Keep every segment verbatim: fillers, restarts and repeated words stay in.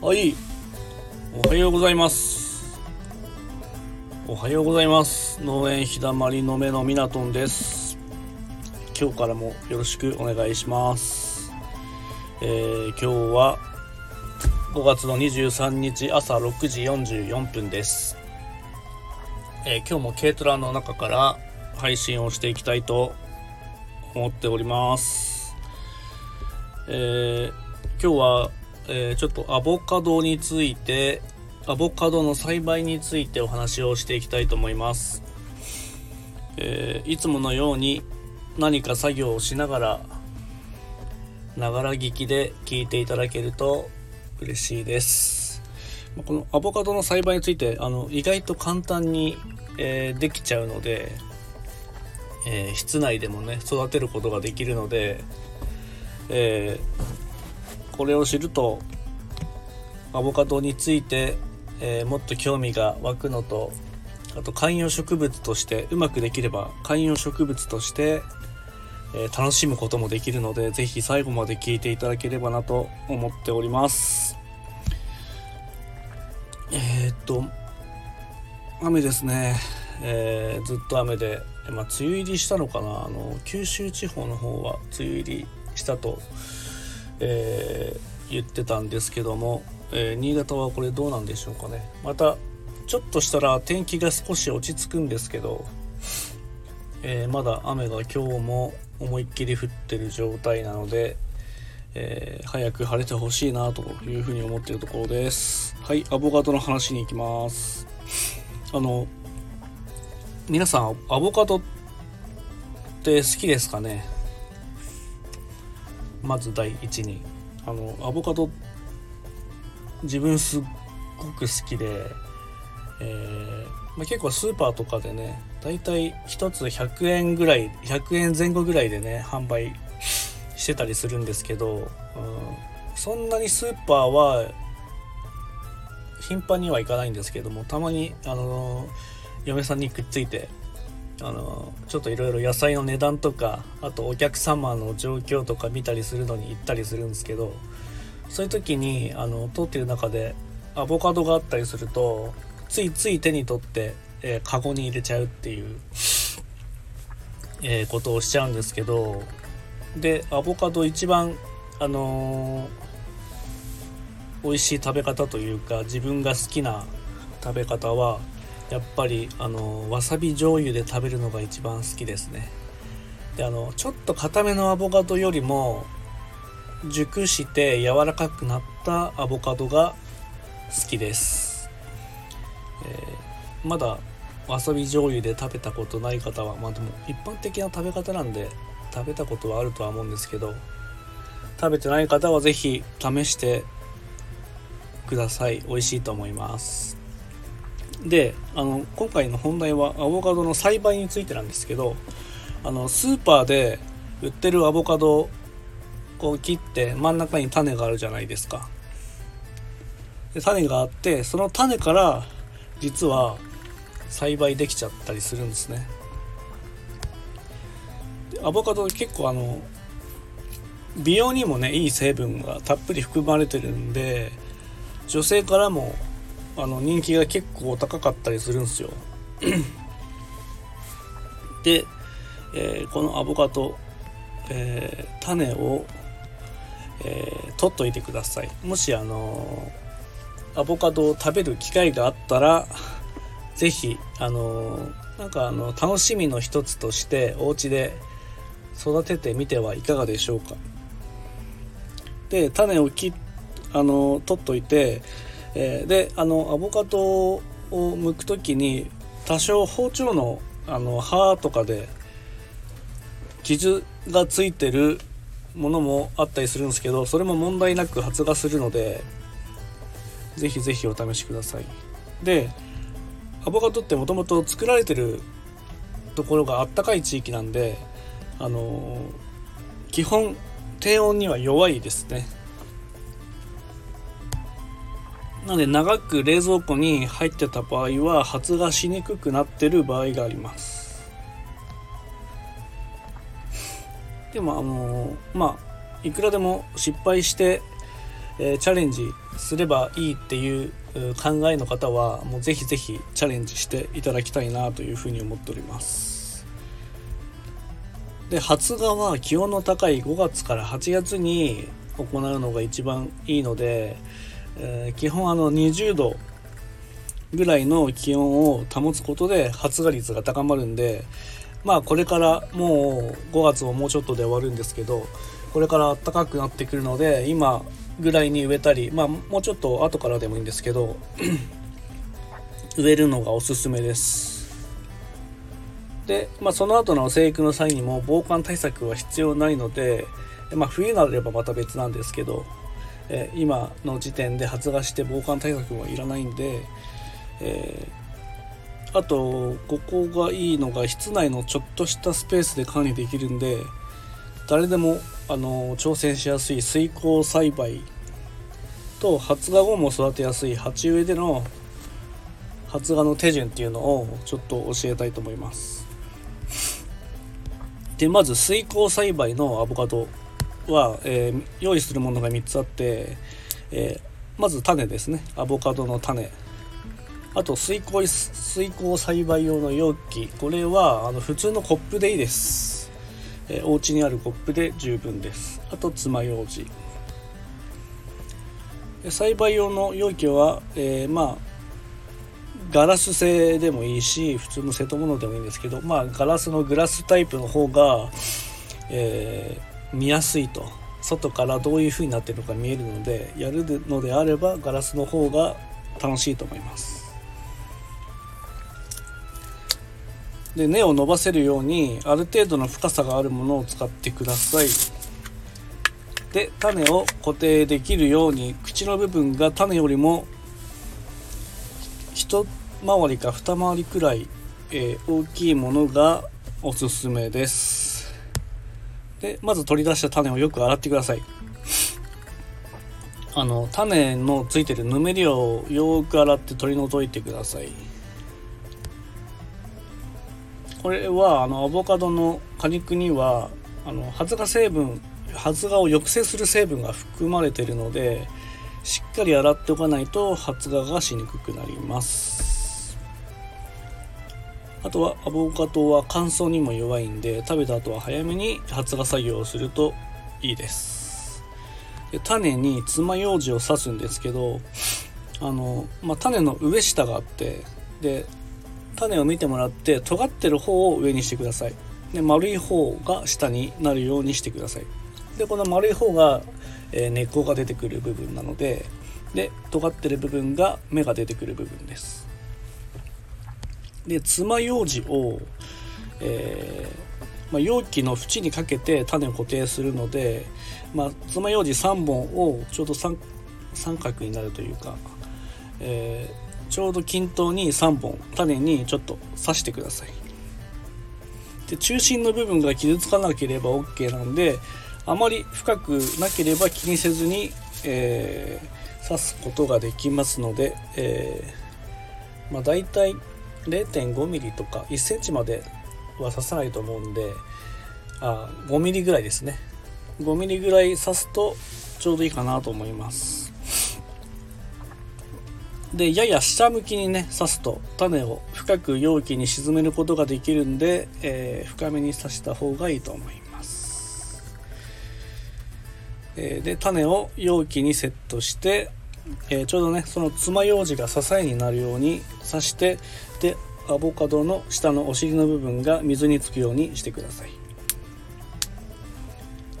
はい、おはようございます。おはようございます。農園日だまりの目のミナトンです。今日からもよろしくお願いします。えー、今日はごがつのにじゅうさんにち朝ろくじよんじゅうよんぷんです。えー、今日も軽トラの中から配信をしていきたいと思っております。えー、今日はえー、ちょっとアボカドについてアボカドの栽培についてお話をしていきたいと思います。えー、いつものように何か作業をしながらながら聞きで聞いていただけると嬉しいです。このアボカドの栽培についてあの意外と簡単に、えー、できちゃうので、えー、室内でもね育てることができるので、えーこれを知るとアボカドについて、えー、もっと興味が湧くのと、あと観葉植物としてうまくできれば観葉植物として、えー、楽しむこともできるので、ぜひ最後まで聞いていただければなと思っております。えー、っと雨ですね、えー、ずっと雨で、まあ、梅雨入りしたのかな。あの九州地方の方は梅雨入りしたとえー、言ってたんですけども、えー、新潟はこれどうなんでしょうかね。またちょっとしたら天気が少し落ち着くんですけど、えー、まだ雨が今日も思いっきり降ってる状態なので、えー、早く晴れてほしいなというふうに思っているところです。はい、アボカドの話に行きます。あの皆さんアボカドって好きですかね。まず第一にあのアボカド自分すっごく好きで、えーまあ、結構スーパーとかでねだいたいひとつひゃくえんぐらいひゃくえんぜん後ぐらいでね販売してたりするんですけど、うん、そんなにスーパーは頻繁には行かないんですけども、たまにあの嫁さんにくっついてあのちょっといろいろ野菜の値段とかあとお客様の状況とか見たりするのに行ったりするんですけど、そういう時にあの通ってる中でアボカドがあったりするとついつい手に取って、えー、カゴに入れちゃうっていう、えー、ことをしちゃうんですけど、でアボカド一番、あのー、美味しい食べ方というか自分が好きな食べ方はやっぱりあのわさび醤油で食べるのが一番好きですね。であのちょっと固めのアボカドよりも熟して柔らかくなったアボカドが好きです。えー、まだわさび醤油で食べたことない方はまあでも一般的な食べ方なんで食べたことはあるとは思うんですけど、食べてない方はぜひ試してください。美味しいと思います。であの今回の本題はアボカドの栽培についてなんですけど、あのスーパーで売ってるアボカドをこう切って真ん中に種があるじゃないですか。で種があってその種から実は栽培できちゃったりするんですね。でアボカド結構あの美容にもねいい成分がたっぷり含まれてるんで女性からもあの人気が結構高かったりするんですよ。で、えー、このアボカド、えー、種を、えー、取っといてください。もしあのー、アボカドを食べる機会があったらぜひあのー、なんかあの楽しみの一つとしてお家で育ててみてはいかがでしょうか。で種をきあのー、取っといてであのアボカドを剥くときに多少包丁の、あの刃とかで傷がついてるものもあったりするんですけど、それも問題なく発芽するのでぜひぜひお試しください。でアボカドってもともと作られてるところがあったかい地域なんであの基本低温には弱いですね。なので長く冷蔵庫に入ってた場合は発芽しにくくなってる場合があります。でもあのまあいくらでも失敗して、えー、チャレンジすればいいっていう考えの方はもうぜひぜひチャレンジしていただきたいなというふうに思っております。で発芽は気温の高いごがつからはちがつに行うのが一番いいので、えー、基本あのにじゅうどぐらいの気温を保つことで発芽率が高まるんで、まあこれからもうごがつももうちょっとで終わるんですけど、これから暖かくなってくるので今ぐらいに植えたり、まあもうちょっと後からでもいいんですけど植えるのがおすすめです。で、まあ、その後の生育の際にも防寒対策は必要ないので、まあ、冬になればまた別なんですけど、え今の時点で発芽して防寒対策はいらないんで、えー、あとここがいいのが室内のちょっとしたスペースで管理できるんで、誰でもあの挑戦しやすい水耕栽培と発芽後も育てやすい鉢植えでの発芽の手順っていうのをちょっと教えたいと思います。でまず水耕栽培のアボカドは、えー、用意するものがみっつあって、えー、まず種ですね。アボカドの種、あと水耕、水耕栽培用の容器、これはあの普通のコップでいいです、えー、お家にあるコップで十分です。あと爪楊枝、栽培用の容器は、えー、まあガラス製でもいいし普通の瀬戸物でもいいんですけど、まあガラスのグラスタイプの方が、えー、見やすいと、外からどういう風になってるのか見えるので、やるのであればガラスの方が楽しいと思います。で根を伸ばせるようにある程度の深さがあるものを使ってください。で種を固定できるように口の部分が種よりも一回りか二回りくらい、えー、大きいものがおすすめです。でまず取り出した種をよく洗ってください。あの種のついてるぬめりをよく洗って取り除いてください。これはあのアボカドの果肉にはあの発芽成分、発芽を抑制する成分が含まれているので、しっかり洗っておかないと発芽がしにくくなります。あとはアボカドは乾燥にも弱いんで、食べた後は早めに発芽作業をするといいです。で種に爪楊枝を刺すんですけど、あの、まあ、種の上下があって、で種を見てもらって尖ってる方を上にしてください。で丸い方が下になるようにしてください。でこの丸い方が、えー、根っこが出てくる部分なので、で尖ってる部分が芽が出てくる部分です。で爪楊枝を、えーまあ、容器の縁にかけて種を固定するので、まあ、爪楊枝さんぼんをちょうど 三, 三角になるというか、えーちょうど均等にさんぼん種にちょっと刺してください。で中心の部分が傷つかなければ OK なんで、あまり深くなければ気にせずに、えー、刺すことができますので、えーまあ、だいたい れいてんごミリ とかいっセンチまでは刺さないと思うんで、あごミリぐらいですね、ごミリぐらい刺すとちょうどいいかなと思います。でやや下向きにね刺すと種を深く容器に沈めることができるんで、えー、深めに刺した方がいいと思います、えー、で種を容器にセットして、えー、ちょうどねその爪楊枝が支えになるように刺して、でアボカドの下のお尻の部分が水につくようにしてください。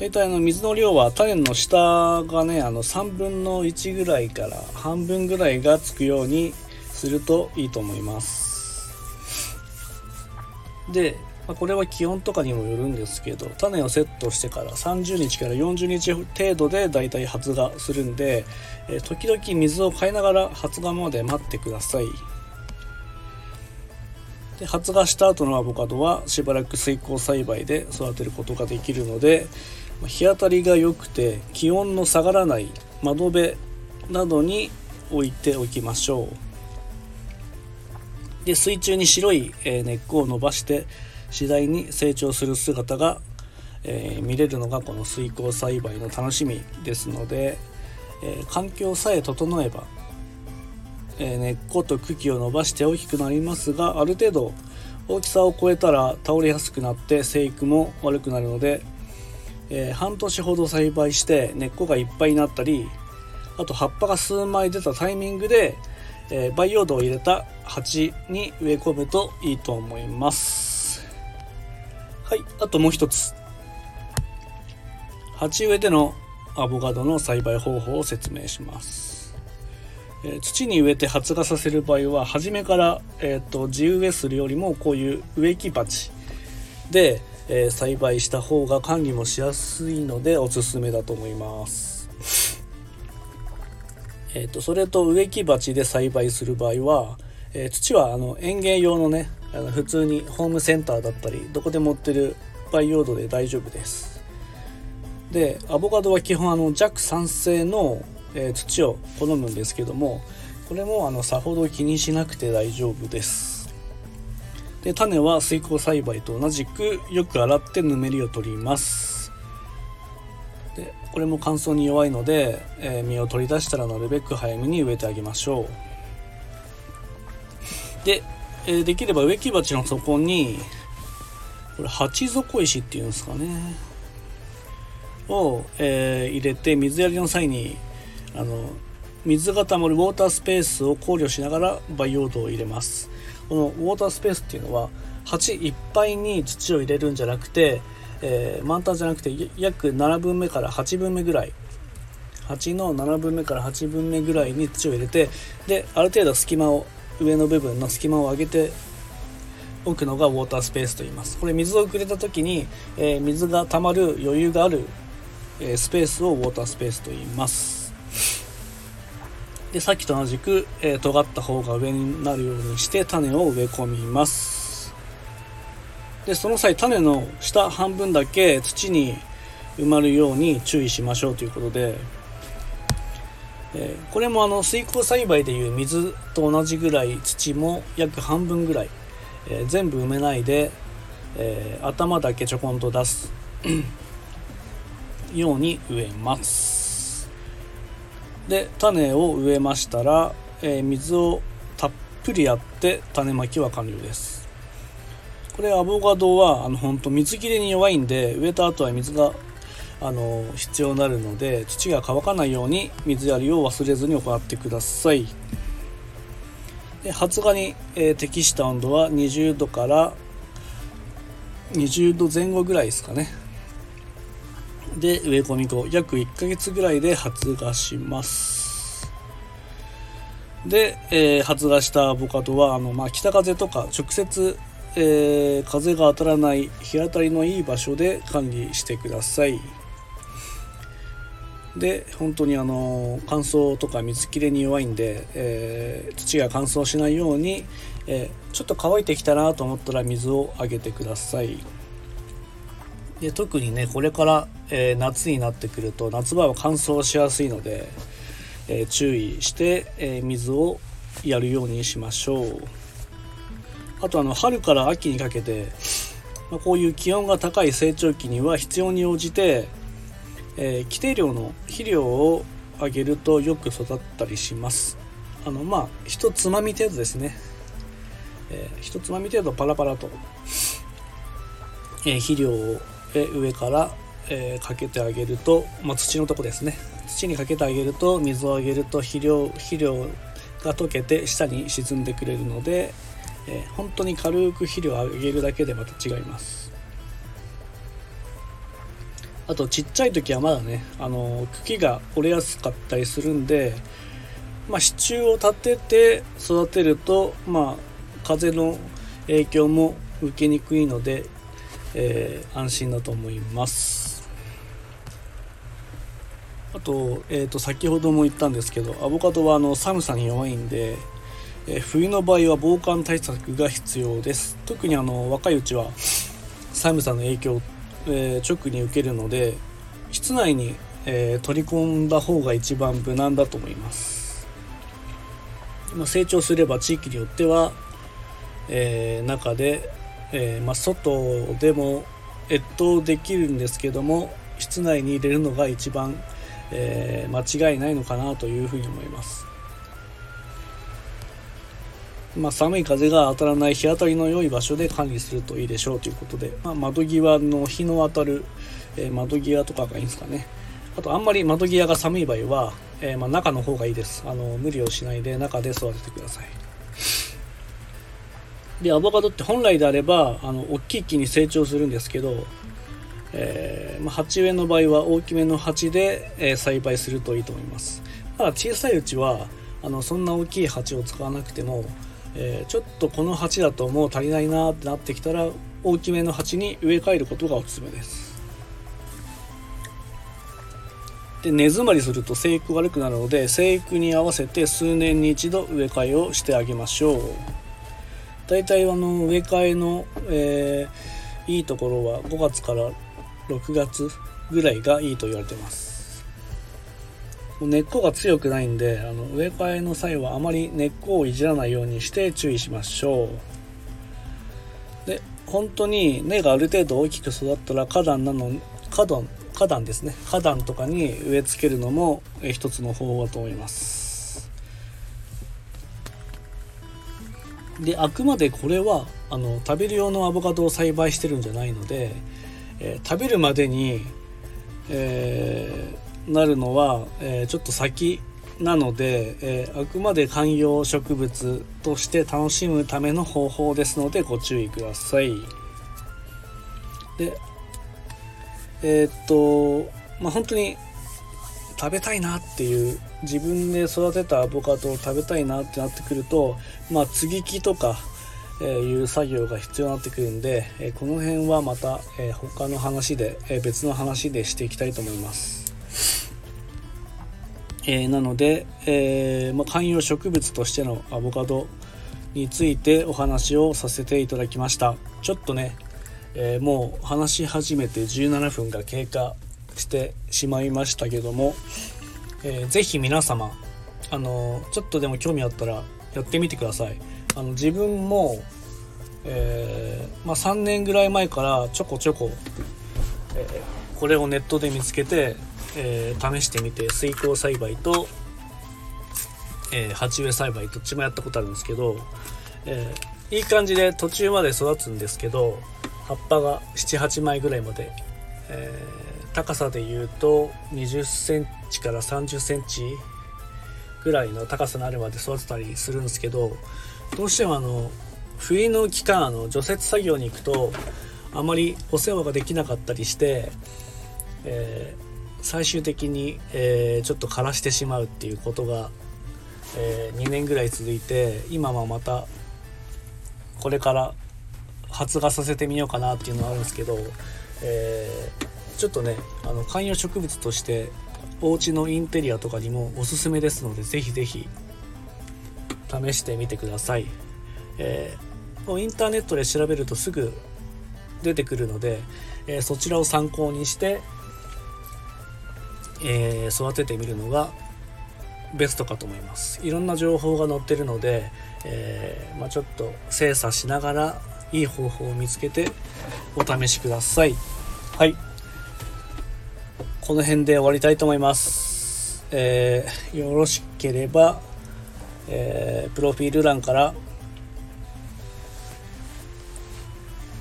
大体の水の量は種の下がねあのさんぶんのいちぐらいから半分ぐらいがつくようにするといいと思います。で、まあ、これは気温とかにもよるんですけど、種をセットしてからさんじゅうにちからよんじゅうにち程度でだいたい発芽するんで、え時々水を変えながら発芽まで待ってください。で発芽した後のアボカドはしばらく水耕栽培で育てることができるので、日当たりが良くて気温の下がらない窓辺などに置いておきましょう。で水中に白い根っこを伸ばして次第に成長する姿がえー、見れるのがこの水耕栽培の楽しみですので、えー、環境さえ整えば、えー、根っこと茎を伸ばして大きくなりますが、ある程度大きさを超えたら倒れやすくなって生育も悪くなるので、えー、半年ほど栽培して根っこがいっぱいになったり、あと葉っぱが数枚出たタイミングで、えー、培養土を入れた鉢に植え込むといいと思います。はい、あともう一つ、鉢植えでのアボカドの栽培方法を説明します。えー、土に植えて発芽させる場合は、初めから、えー、と地植えするよりもこういう植木鉢で、えー、栽培した方が管理もしやすいのでおすすめだと思います。えー、とそれと植木鉢で栽培する場合は、えー、土はあの園芸用のね、あの普通にホームセンターだったりどこでも売ってる培養土で大丈夫です。でアボカドは基本あの弱酸性の、えー、土を好むんですけども、これもあのさほど気にしなくて大丈夫です。で種は水耕栽培と同じくよく洗ってぬめりを取ります。でこれも乾燥に弱いので、えー、実を取り出したらなるべく早めに植えてあげましょう。で、えー、できれば植木鉢の底にこれ鉢底石っていうんですかねを、えー、入れて、水やりの際にあの水がたまるウォータースペースを考慮しながら培養土を入れます。このウォータースペースっていうのは、鉢いっぱいに土を入れるんじゃなくて、えー、満タンじゃなくて約ななぶんめからはちぶんめぐらい、鉢のななぶんめからはちぶんめぐらいに土を入れて、である程度隙間を、上の部分の隙間を上げておくのがウォータースペースと言います。これ水をくれた時に、えー、水がたまる余裕がある、えー、スペースをウォータースペースと言います。でさっきと同じく、えー、尖った方が上になるようにして種を植え込みます。でその際、種の下半分だけ土に埋まるように注意しましょうということで、えー、これもあの水耕栽培でいう水と同じぐらい、土も約半分ぐらい、えー、全部埋めないで、えー、頭だけちょこんと出すように植えます。で種を植えましたら、えー、水をたっぷりやって種まきは完了です。これアボカドはあの本当水切れに弱いんで、植えた後は水があの必要になるので、土が乾かないように水やりを忘れずに行ってください。で発芽に、えー、適した温度はにじゅうどからにじゅうどぜん後ぐらいですかね。で植え込み後約いっかげつぐらいで発芽します。で、えー、発芽したアボカドはあの、まあ、北風とか直接えー、風が当たらない日当たりのいい場所で管理してください。で本当にあの乾燥とか水切れに弱いんで、えー、土が乾燥しないように、えー、ちょっと乾いてきたなと思ったら水をあげてください。で特にねこれから、えー、夏になってくると夏場は乾燥しやすいので、えー、注意して、えー、水をやるようにしましょう。あとあの春から秋にかけて、まあ、こういう気温が高い成長期には必要に応じて、えー、規定量の肥料をあげるとよく育ったりします。あのまあひとつまみ程度ですね、えー、ひとつまみ程度パラパラと、えー、肥料を上から、えー、かけてあげると、まあ、土のとこですね、土にかけてあげると、水をあげると肥料、肥料が溶けて下に沈んでくれるので、えー、本当に軽く肥料をあげるだけでまた違います。あとちっちゃい時はまだね、あの茎が折れやすかったりするんで、まあ、支柱を立てて育てると、まあ、風の影響も受けにくいので、えー、安心だと思います。あと、えーと、先ほども言ったんですけど、アボカドはあの寒さに弱いんで、冬の場合は防寒対策が必要です。特にあの若いうちは寒さの影響を、えー、直に受けるので、室内に、えー、取り込んだ方が一番無難だと思います。まあ、成長すれば地域によっては、えー、中で、えーまあ、外でも越冬できるんですけども、室内に入れるのが一番、えー、間違いないのかなというふうに思います。まあ、寒い風が当たらない日当たりの良い場所で管理するといいでしょうということで、まあ、窓際の日の当たる、えー、窓際とかがいいんですかね。あとあんまり窓際が寒い場合は、えー、まあ中の方がいいです。あの無理をしないで中で育ててください。でアボカドって本来であればあの大きい木に成長するんですけど、えーまあ、鉢植えの場合は大きめの鉢で、えー、栽培するといいと思います。ただ小さいうちはあのそんな大きい鉢を使わなくても、えー、ちょっとこの鉢だともう足りないなってなってきたら大きめの鉢に植え替えることがおすすめです。で根詰まりすると生育悪くなるので、生育に合わせて数年に一度植え替えをしてあげましょう。大体あの植え替えの、えー、いいところはごがつからろくがつぐらいがいいと言われてます。根っこが強くないんで、あの植え替えの際はあまり根っこをいじらないようにして注意しましょう。で本当に根がある程度大きく育ったら花壇なの花壇花壇ですね花壇とかに植え付けるのも一つの方法だと思います。であくまでこれはあの食べる用のアボカドを栽培してるんじゃないので、えー、食べるまでに、えーなるのは、えー、ちょっと先なので、えー、あくまで観葉植物として楽しむための方法ですのでご注意ください。でえー、っとまあ本当に食べたいなっていう自分で育てたアボカドを食べたいなってなってくると、まあ接ぎ木とか、えー、いう作業が必要になってくるんで、えー、この辺はまた、えー、他の話で、えー、別の話でしていきたいと思います。えー、なので、えーまあ、観葉植物としてのアボカドについてお話をさせていただきました。ちょっとね、えー、もう話し始めてじゅうななふんが経過してしまいましたけども、えー、ぜひ皆様あのちょっとでも興味あったらやってみてください。あの自分も、えーまあ、さんねんぐらい前からちょこちょこ、えー、これをネットで見つけてえー、試してみて、水耕栽培と、えー、鉢植え栽培どっちもやったことあるんですけど、えー、いい感じで途中まで育つんですけど、葉っぱがななはちまいぐらいまで、えー、高さでいうとにじゅっセンチからさんじゅっセンチぐらいの高さになるまで育てたりするんですけど、どうしてもあの冬の期間あの除雪作業に行くとあまりお世話ができなかったりして、えー最終的に、えー、ちょっと枯らしてしまうっていうことが、えー、にねんぐらい続いて、今はまたこれから発芽させてみようかなっていうのはあるんですけど、えー、ちょっとねあの観葉植物としてお家のインテリアとかにもおすすめですので、ぜひぜひ試してみてください。えー、インターネットで調べるとすぐ出てくるので、えー、そちらを参考にしてえー、育ててみるのがベストかと思います。いろんな情報が載ってるので、えーまあ、ちょっと精査しながらいい方法を見つけてお試しください。はい、この辺で終わりたいと思います。えー、よろしければ、えー、プロフィール欄から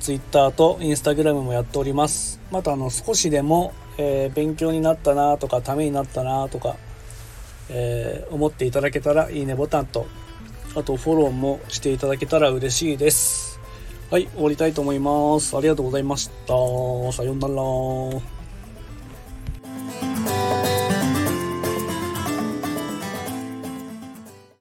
Twitter と Instagram もやっております。またあの少しでもえー、勉強になったなとかためになったなとか、えー、思っていただけたらいいねボタンと、あとフォローもしていただけたら嬉しいです。はい、終わりたいと思います。ありがとうございました。さようなら。